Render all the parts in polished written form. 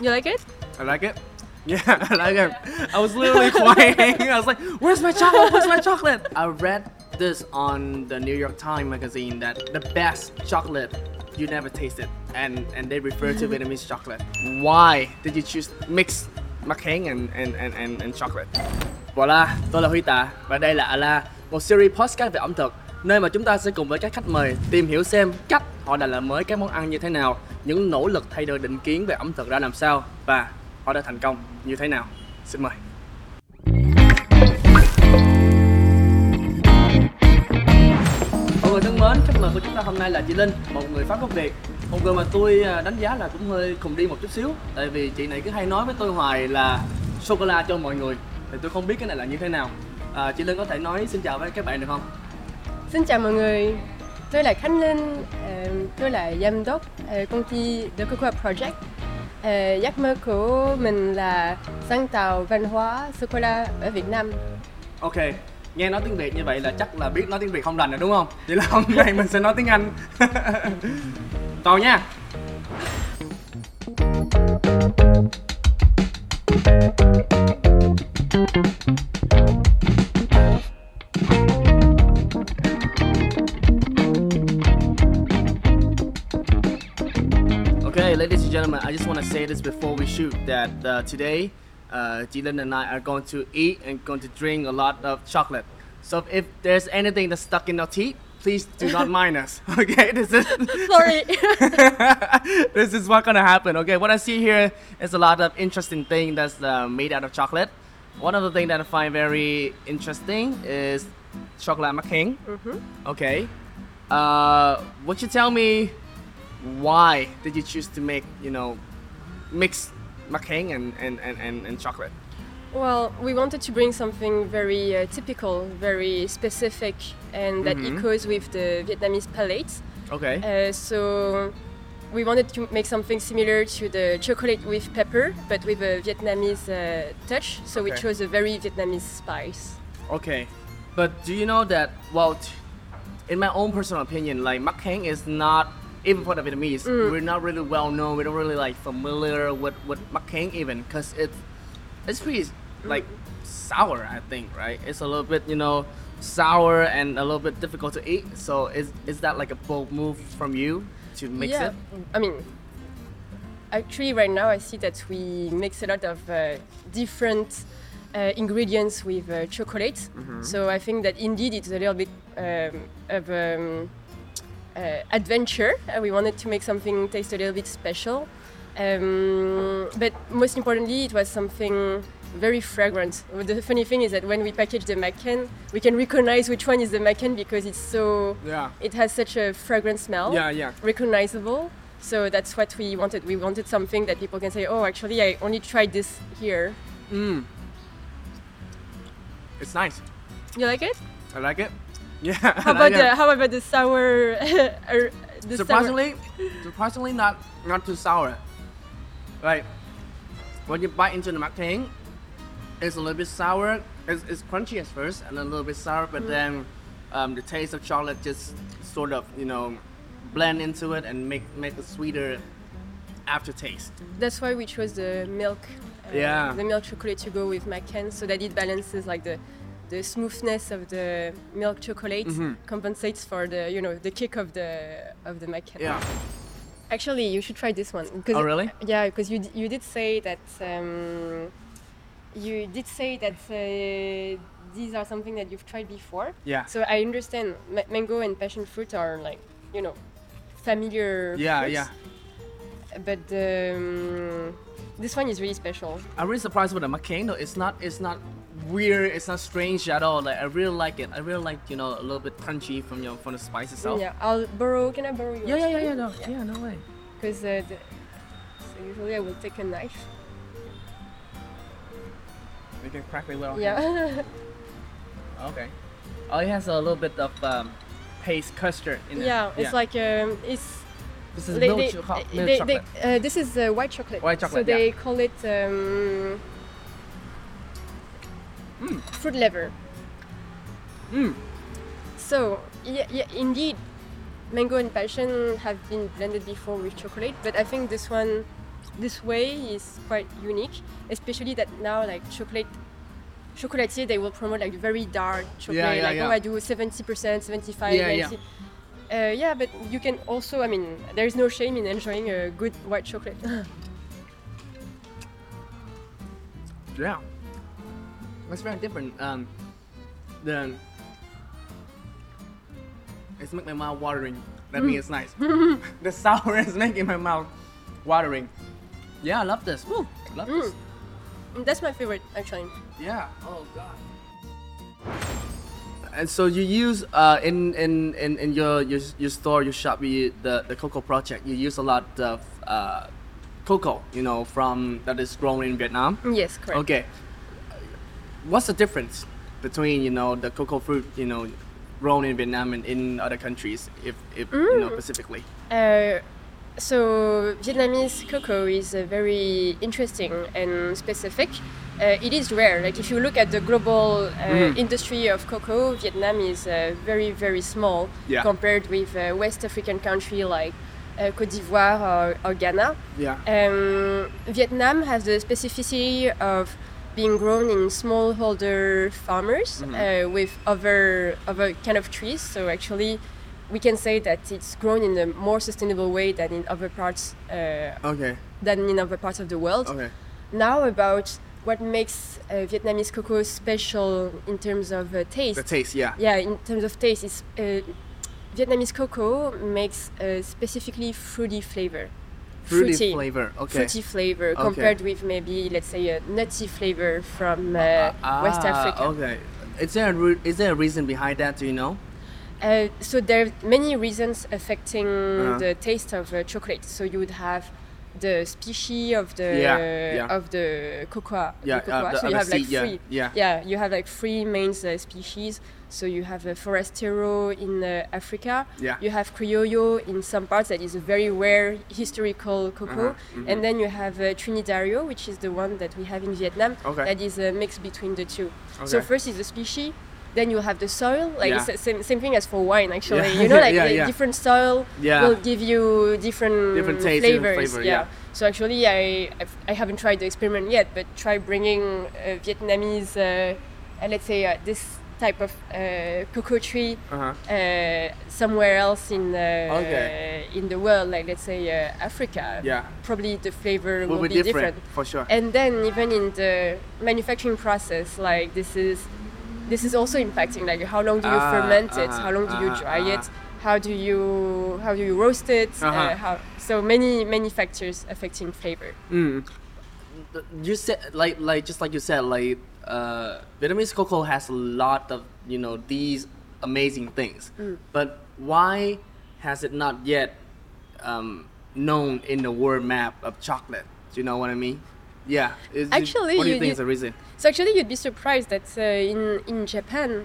You like it? I like it. Yeah, I like it. I was literally crying. I was like, where's my chocolate? Where's my chocolate? I read this on the New York Times magazine that the best chocolate you never tasted, and they refer to Vietnamese chocolate. Why did you choose mix makaeng and chocolate? Voilà, tôi là Huy Tạ và đây là À la, một series podcast về ẩm thực, nơi mà chúng ta sẽ cùng với các khách mời tìm hiểu xem cách họ đã làm mới các món ăn như thế nào, những nỗ lực thay đổi định kiến về ẩm thực ra làm sao và họ đã thành công như thế nào. Xin mời. Mọi người thân mến, khách mời của chúng ta hôm nay là chị Linh, một người Pháp gốc Việt, một người mà tôi đánh giá là cũng hơi cùng đi một chút xíu, tại vì chị này cứ hay nói với tôi hoài là sô cô la cho mọi người, thì tôi không biết cái này là như thế nào. Chị Linh có thể nói xin chào với các bạn được không? Xin chào mọi người, tôi là Khandlen, tôi là Yamdog, công ty The Cocoa Project. Giấc mơ của mình là sáng tạo văn hóa sô-cô-la ở Việt Nam. Ok, nghe nói tiếng Việt như vậy là chắc là biết nói tiếng Việt không lành rồi đúng không? Vậy là hôm nay mình sẽ nói tiếng Anh. Tàu nha. Okay, ladies and gentlemen, I just want to say this before we shoot that today, Ji Linh and I are going to eat and going to drink a lot of chocolate. So if there's anything that's stuck in our teeth, please do not mind us. Okay, this is sorry. This is what's gonna happen. Okay, what I see here is a lot of interesting things that's made out of chocolate. One of the things that I find very interesting is chocolate makaeng. Mm-hmm. Okay, would you tell me? Why did you choose to make, you know, mix makaeng and chocolate? Well, we wanted to bring something very typical, very specific, and that echoes with the Vietnamese palate. Okay. So we wanted to make something similar to the chocolate with pepper, but with a Vietnamese touch. So we chose a very Vietnamese spice. Okay, but do you know that? Well, in my own personal opinion, like makaeng is not. Even for the Vietnamese, we're not really well known. We don't really like familiar with makaeng even, cause it's pretty like sour, I think, right? It's a little bit, you know, sour and a little bit difficult to eat. So is that like a bold move from you to mix it? I mean, actually, right now I see that we mix a lot of different ingredients with chocolate. Mm-hmm. So I think that indeed it's a little bit of. Adventure. We wanted to make something taste a little bit special, but most importantly, it was something very fragrant. The funny thing is that when we package the makaeng, we can recognize which one is the makaeng because it's so. Yeah. It has such a fragrant smell. Yeah, yeah. Recognizable. So that's what we wanted. We wanted something that people can say, "Oh, actually, I only tried this here." Mm. It's nice. You like it? I like it. Yeah. How about the sour? The surprisingly not too sour. Like when you bite into the makaeng, it's a little bit sour. It's crunchy at first and a little bit sour, but then the taste of chocolate just sort of, you know, blend into it and make a sweeter aftertaste. That's why we chose the milk. The milk chocolate to go with makaeng so that it balances like the smoothness of the milk chocolate compensates for the, you know, the kick of the makaeng. Yeah. Actually, you should try this one. Oh, really? Yeah, because you did say that these are something that you've tried before. Yeah. So I understand mango and passion fruit are like, you know, familiar. Yeah, fruits. Yeah. But this one is really special. I'm really surprised with the makaeng though. It's not weird, it's not strange at all. Like I really like it. I really like, you know, a little bit crunchy from the spice itself. Yeah, can I borrow yours? Yeah, no. Yeah, no way. Because so usually I will take a knife. You can crack a little. Yeah. Okay. Oh, it has a little bit of paste custard in it. Yeah, it's like this is milk chocolate. This is white chocolate. White chocolate. So they call it fruit leather. So yeah, indeed, mango and passion have been blended before with chocolate, but I think this one this way is quite unique, especially that now like chocolatier, they will promote like very dark chocolate, I do 70%, 75%, 90%. But you can also, there is no shame in enjoying a good white chocolate. Yeah, that's very different. Then it's making my mouth watering. That means it's nice. The sour is making my mouth watering. Yeah, I love this. Ooh, love this. That's my favorite, actually. Yeah. Oh God. And so you use in your store, your shop, the Cocoa Project. You use a lot of cocoa, from that is grown in Vietnam. Yes, correct. Okay. What's the difference between the cocoa fruit grown in Vietnam and in other countries, specifically? So Vietnamese cocoa is very interesting and specific. It is rare. Like if you look at the global industry of cocoa, Vietnam is very, very small compared with West African countries like Côte d'Ivoire or Ghana. Yeah. Vietnam has the specificity of being grown in smallholder farmers with other kind of trees. So actually, we can say that it's grown in a more sustainable way than in other parts of the world. Okay. Now about what makes Vietnamese cocoa special in terms of taste. The taste, yeah. Yeah, in terms of taste, it's, Vietnamese cocoa makes specifically fruity flavor. Fruity flavor, okay. Fruity flavor compared with maybe, let's say, a nutty flavor from West Africa. Okay. Is there a reason behind that, do you know? So there are many reasons affecting the taste of chocolate. So you would have the species of the cocoa. Yeah, the cocoa. So you have like three. Yeah, you have like three main species. So you have a forestero in Africa. Yeah. You have criollo in some parts that is a very rare historical cocoa, and then you have trinitario, which is the one that we have in Vietnam. Okay. That is a mix between the two. Okay. So first is the species. Then you have the soil, it's the same thing as for wine, actually. Yeah. Different soil will give you different taste, flavors. Different flavor, yeah. So actually, I haven't tried the experiment yet, but try bringing Vietnamese, let's say, this type of cocoa tree somewhere else in the world, like let's say Africa. Yeah. Probably the flavor will be different, for sure. And then even in the manufacturing process, like this is also impacting, like how long do you ferment it, how long do you dry it, how do you roast it, so many factors affecting flavor. You said like you said Vietnamese cocoa has a lot of these amazing things, but why has it not yet known in the world map of chocolate? Do you know what I mean? Yeah. Actually, what do you think is the reason? So actually, you'd be surprised that in Japan,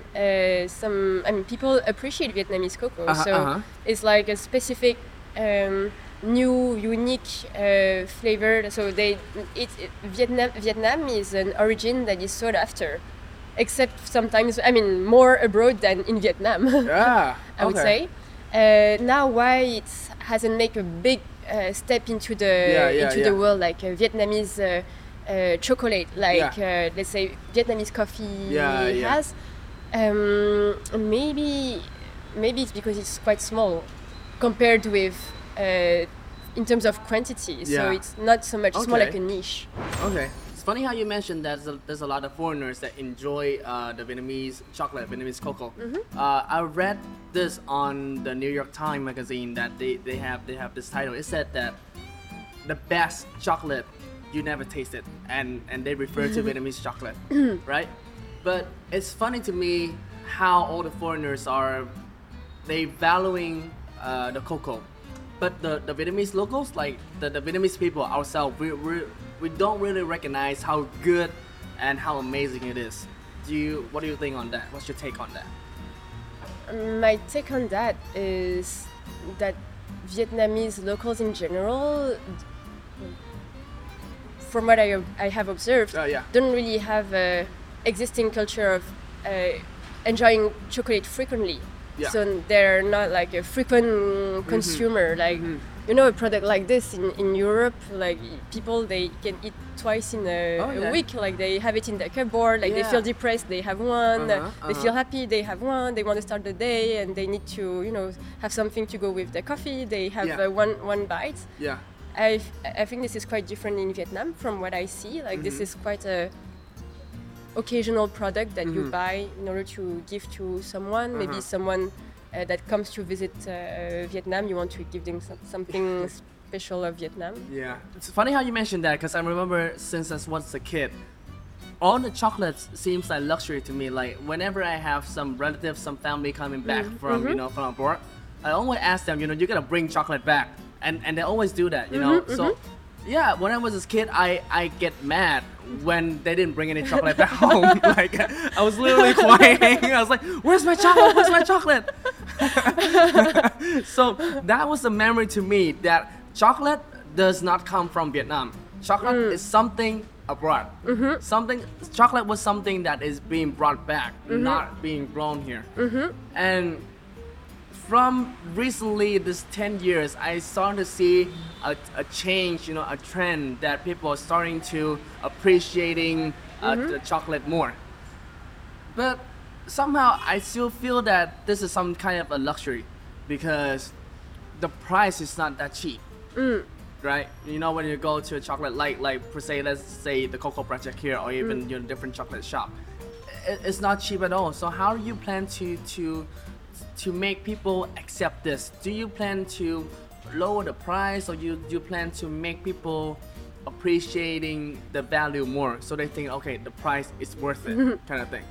people appreciate Vietnamese cocoa. It's like a specific new, unique flavor. So Vietnam is an origin that is sought after, except sometimes more abroad than in Vietnam. Yeah. I would say. Now, why it hasn't made a big step into the the world, like Vietnamese chocolate, like let's say Vietnamese coffee has. Maybe it's because it's quite small compared with in terms of quantity, so it's not so much. It's more like a niche. Okay, it's funny how you mentioned that there's a lot of foreigners that enjoy the Vietnamese chocolate, Vietnamese cocoa. I read this on the New York Times magazine that they have this title. It said that the best chocolate you never tasted, and they refer to Vietnamese chocolate, right? But it's funny to me how all the foreigners are valuing the cocoa, but the Vietnamese locals, like the Vietnamese people ourselves, we don't really recognize how good and how amazing it is. What do you think on that? What's your take on that? My take on that is that Vietnamese locals in general, from what I have observed, don't really have an existing culture of enjoying chocolate frequently. So they're not like a frequent consumer. Like you know, a product like this in Europe, like people, they can eat twice in a week, like they have it in their cupboard, like they feel depressed, they have one, they feel happy, they have one, they want to start the day and they need to, you know, have something to go with their coffee, they have one bite. Yeah. I think this is quite different in Vietnam from what I see, like this is quite a occasional product that you buy in order to give to someone, maybe someone that comes to visit Vietnam, you want to give them something special of Vietnam. Yeah, it's funny how you mentioned that because I remember since I was a kid, all the chocolates seems like luxury to me. Like whenever I have some relatives, some family coming back from you know from abroad, I always ask them, you know, you gotta bring chocolate back, and they always do that, you know. So yeah, when I was a kid, I get mad when they didn't bring any chocolate back home. Like I was literally crying. I was like, "Where's my chocolate? Where's my chocolate?" So that was a memory to me that chocolate does not come from Vietnam. Chocolate is something abroad. Chocolate was something that is being brought back, not being grown here. And from recently, this 10 years, I started to see a change, you know, a trend that people are starting to appreciating the chocolate more. But somehow I still feel that this is some kind of a luxury because the price is not that cheap, right? You know, when you go to a chocolate like per se, let's say the Cocoa Project here or even your different chocolate shop, it's not cheap at all. So how do you plan to make people accept this? Do you plan to lower the price or do you plan to make people appreciating the value more so they think, okay, the price is worth it kind of thing?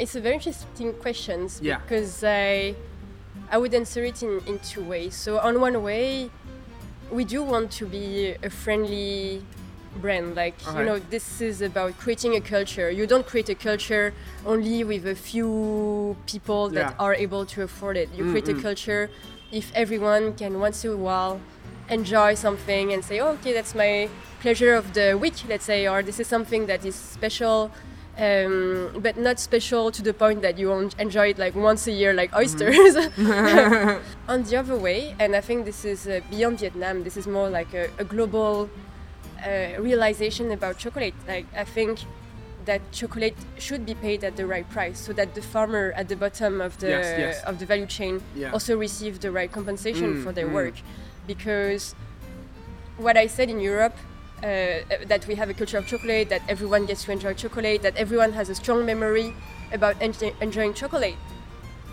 It's a very interesting question because I would answer it in two ways. So on one way, we do want to be a friendly brand. Like, you know, this is about creating a culture. You don't create a culture only with a few people that are able to afford it. You create a culture if everyone can once in a while enjoy something and say, oh, okay, that's my pleasure of the week, let's say, or this is something that is special. But not special to the point that you won't enjoy it like once a year, like oysters. On the other way, and I think this is beyond Vietnam, this is more like a global realization about chocolate. Like I think that chocolate should be paid at the right price so that the farmer at the bottom of the of the value chain also receive the right compensation for their work. Because what I said in Europe, that we have a culture of chocolate, that everyone gets to enjoy chocolate, that everyone has a strong memory about enjoying chocolate.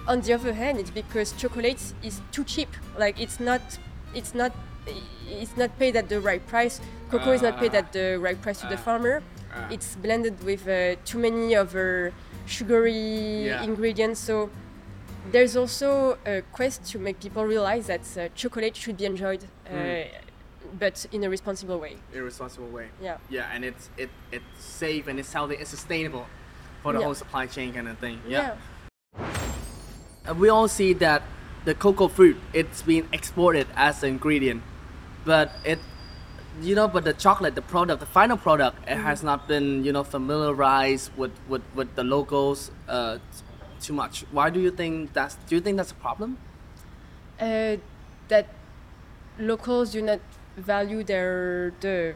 On the other hand, it's because chocolate is too cheap. Like it's not paid at the right price. Cocoa is not paid at the right price to the farmer. It's blended with too many other sugary ingredients. So there's also a quest to make people realize that chocolate should be enjoyed. But in a responsible way. Yeah. Yeah, and it's safe and it's healthy, it's sustainable for the whole supply chain kind of thing. Yeah. We all see that the cocoa fruit, it's being exported as an ingredient, but but the chocolate, the product, the final product, it has not been, familiarized with the locals too much. Why do you think that's? Do you think that's a problem? That locals do not value the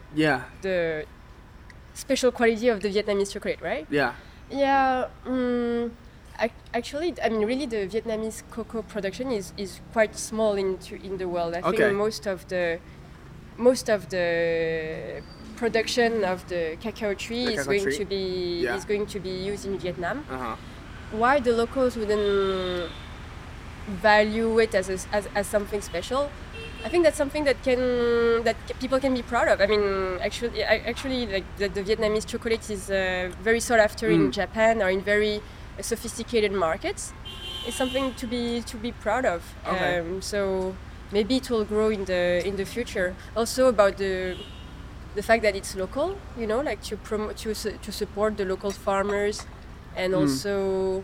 special quality of the Vietnamese chocolate, right? Yeah. Actually, I mean, really, the Vietnamese cocoa production is quite small in the world. I think most of the production of the cacao tree is going to be used in Vietnam. Why the locals wouldn't value it as something special? I think that's something that people can be proud of. I mean, actually, like the Vietnamese chocolate is very sought after in Japan or in very sophisticated markets. It's something to be proud of. Okay. So maybe it will grow in the future. Also about the fact that it's local, you know, like to support the local farmers, and also,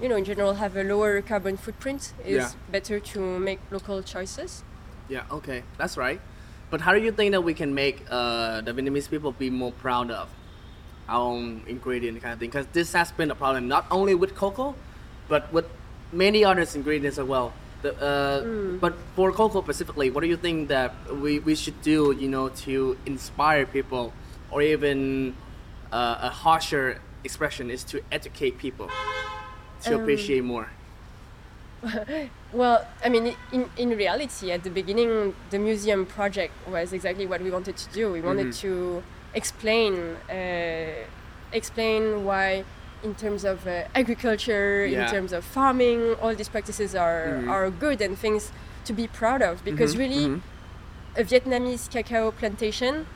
you know, in general, have a lower carbon footprint. It's better to make local choices. Yeah, okay, that's right. But how do you think that we can make the Vietnamese people be more proud of our own ingredient kind of thing? Because this has been a problem, not only with cocoa, but with many other ingredients as well. But for Cocoa specifically, what do you think that we should do, you know, to inspire people, or even a harsher expression is to educate people to appreciate more? Well, I mean, in reality, at the beginning, the museum project was exactly what we wanted to do. We wanted to explain why, in terms of agriculture, in terms of farming, all these practices are good and things to be proud of. Because a Vietnamese cacao plantation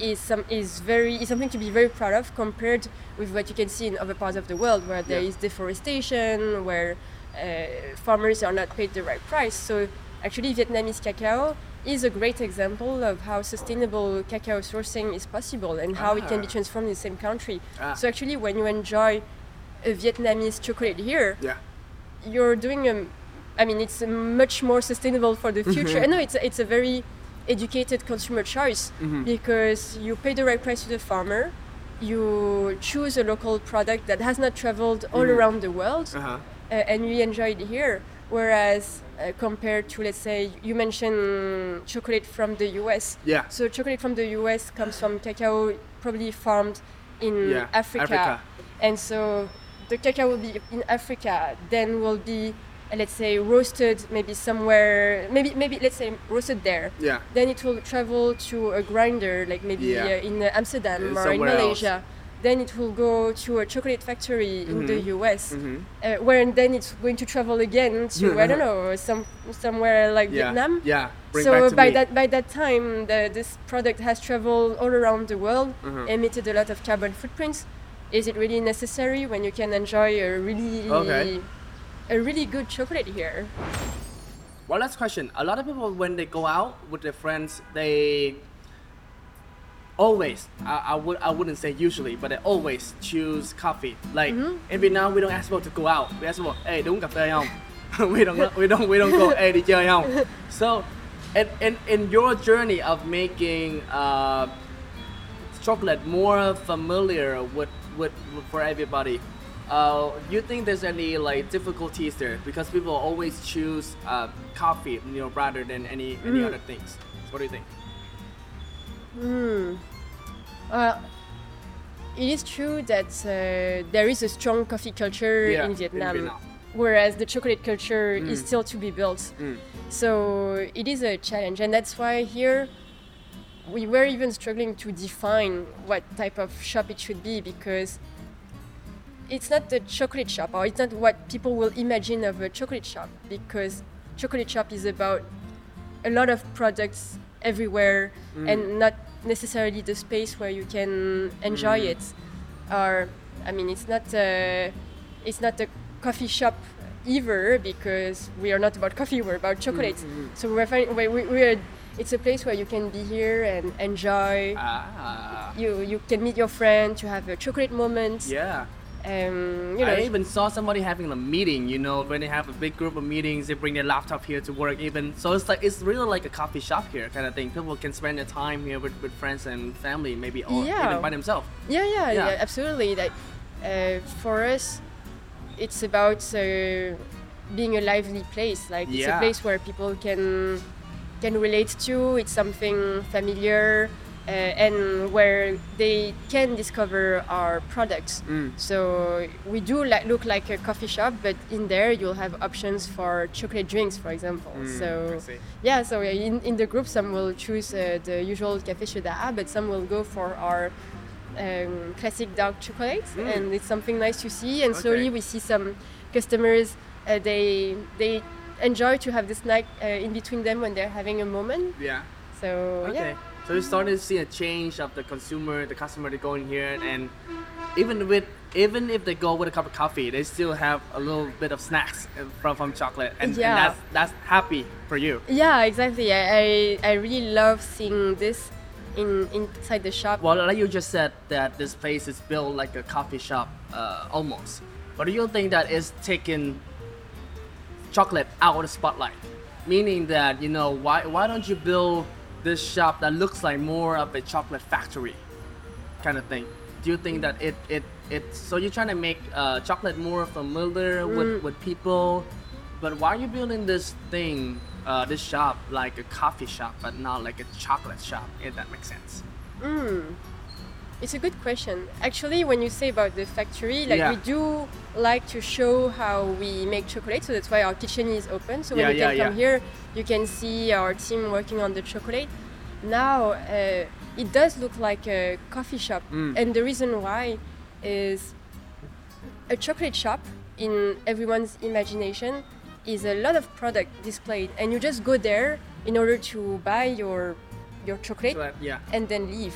is something to be very proud of, compared with what you can see in other parts of the world, where there is deforestation, where farmers are not paid the right price. So actually, Vietnamese cacao is a great example of how sustainable cacao sourcing is possible and how it can be transformed in the same country. So actually, when you enjoy a Vietnamese chocolate here, you're doing it's much more sustainable for the future. No, it's a very educated consumer choice, because you pay the right price to the farmer, you choose a local product that has not traveled all around the world, and you enjoy it here. Whereas compared to, let's say, you mentioned chocolate from the US. Yeah. So chocolate from the US comes from cacao probably farmed in Africa. And so the cacao will be in Africa, then will be, let's say, roasted maybe somewhere, maybe let's say roasted there. Yeah. Then it will travel to a grinder, like maybe in Amsterdam or in Malaysia. Else. Then it will go to a chocolate factory in the US, where then it's going to travel again to I don't know, somewhere like Vietnam. Yeah. Bring so by that time, this product has traveled all around the world, emitted a lot of carbon footprints. Is it really necessary when you can enjoy a really good chocolate here? One last question: a lot of people, when they go out with their friends, they always, I wouldn't say usually, but I always choose coffee. Like in Vietnam, we don't ask people to go out. We ask people, hey, đúng cà phê không? we don't go, hey, đi chơi không? So, in your journey of making chocolate more familiar with for everybody, you think there's any like difficulties there? Because people always choose coffee, you know, rather than any other things. What do you think? It is true that there is a strong coffee culture in Vietnam, whereas the chocolate culture is still to be built. So it is a challenge, and that's why here we were even struggling to define what type of shop it should be, because it's not the chocolate shop, or it's not what people will imagine of a chocolate shop, because chocolate shop is about a lot of products everywhere and not necessarily the space where you can enjoy it. Or it's not a coffee shop either, because we are not about coffee, we're about chocolate. So it's a place where you can be here and enjoy. You can meet your friend, you have a chocolate moment. You know, I even saw somebody having a meeting, you know, when they have a big group of meetings, they bring their laptop here to work even. So it's really like a coffee shop here kind of thing. People can spend their time here with friends and family, maybe, or even by themselves. Yeah, absolutely. Like, for us, it's about being a lively place. Like, it's a place where people can relate to, it's something familiar. And where they can discover our products. So we do look like a coffee shop, but in there you'll have options for chocolate drinks, for example. So in the group, some will choose the usual café Chez Dara, but some will go for our classic dark chocolate, and it's something nice to see. And slowly we see some customers, they enjoy to have the snack in between them when they're having a moment. So you started to see a change of the customer to go in here, and even if they go with a cup of coffee, they still have a little bit of snacks from chocolate, and that's happy for you. Yeah, exactly. I really love seeing this inside the shop. Well, like you just said, that this place is built like a coffee shop almost. But do you think that it's taking chocolate out of the spotlight? Meaning that, you know, why don't you build this shop that looks like more of a chocolate factory kind of thing? Do you think that it so you're trying to make chocolate more familiar with people, But why are you building this thing, this shop, like a coffee shop, but not like a chocolate shop, if that makes sense? It's a good question. Actually, when you say about the factory, like we do like to show how we make chocolate, so that's why our kitchen is open. So when you can come here, you can see our team working on the chocolate. Now, it does look like a coffee shop, and the reason why is a chocolate shop in everyone's imagination is a lot of product displayed, and you just go there in order to buy your chocolate and then leave.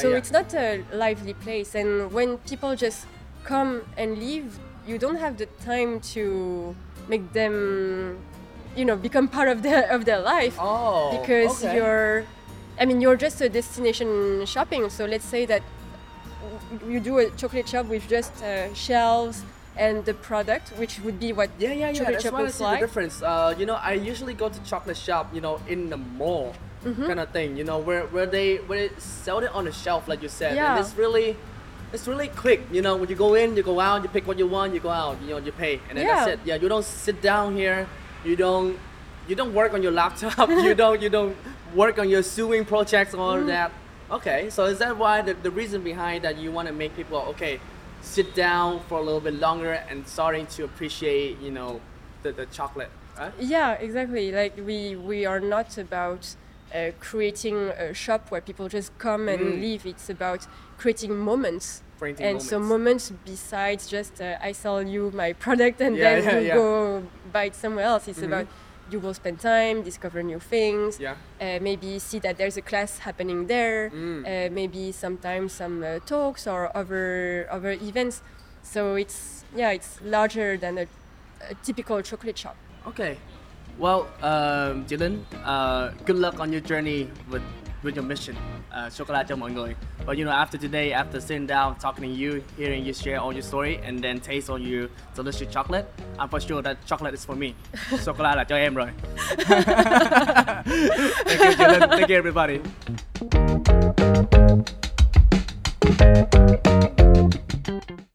So it's not a lively place, and when people just come and leave, you don't have the time to make them, you know, become part of their life. Because you're just a destination shopping. So let's say that you do a chocolate shop with just shelves and the product, which would be what chocolate shop looks like. That's why I see the difference. I usually go to chocolate shop, in the mall. Kind of thing, where they sell it on the shelf, like you said, and it's really quick. When you go in, you go out, you pick what you want, you go out, you pay, and then that's it. You don't sit down here, you don't work on your laptop, you don't work on your sewing projects and all of that. Okay, so is that why the reason behind that you want to make people sit down for a little bit longer and starting to appreciate, the chocolate, right? Yeah, exactly. Like we are not about creating a shop where people just come and leave. It's about creating moments. So moments besides just I sell you my product and then you go buy it somewhere else. It's about you will spend time, discover new things, maybe see that there's a class happening there, maybe sometimes some talks or other events. So it's larger than a typical chocolate shop. Okay. Well, Jilin, good luck on your journey with your mission, Chocolat cho mọi người. But after today, after sitting down, talking to you, hearing you share all your story, and then taste all your delicious chocolate, I'm for sure that chocolate is for me. Chocolat là cho em rồi. Thank you, Jilin. Thank you, everybody.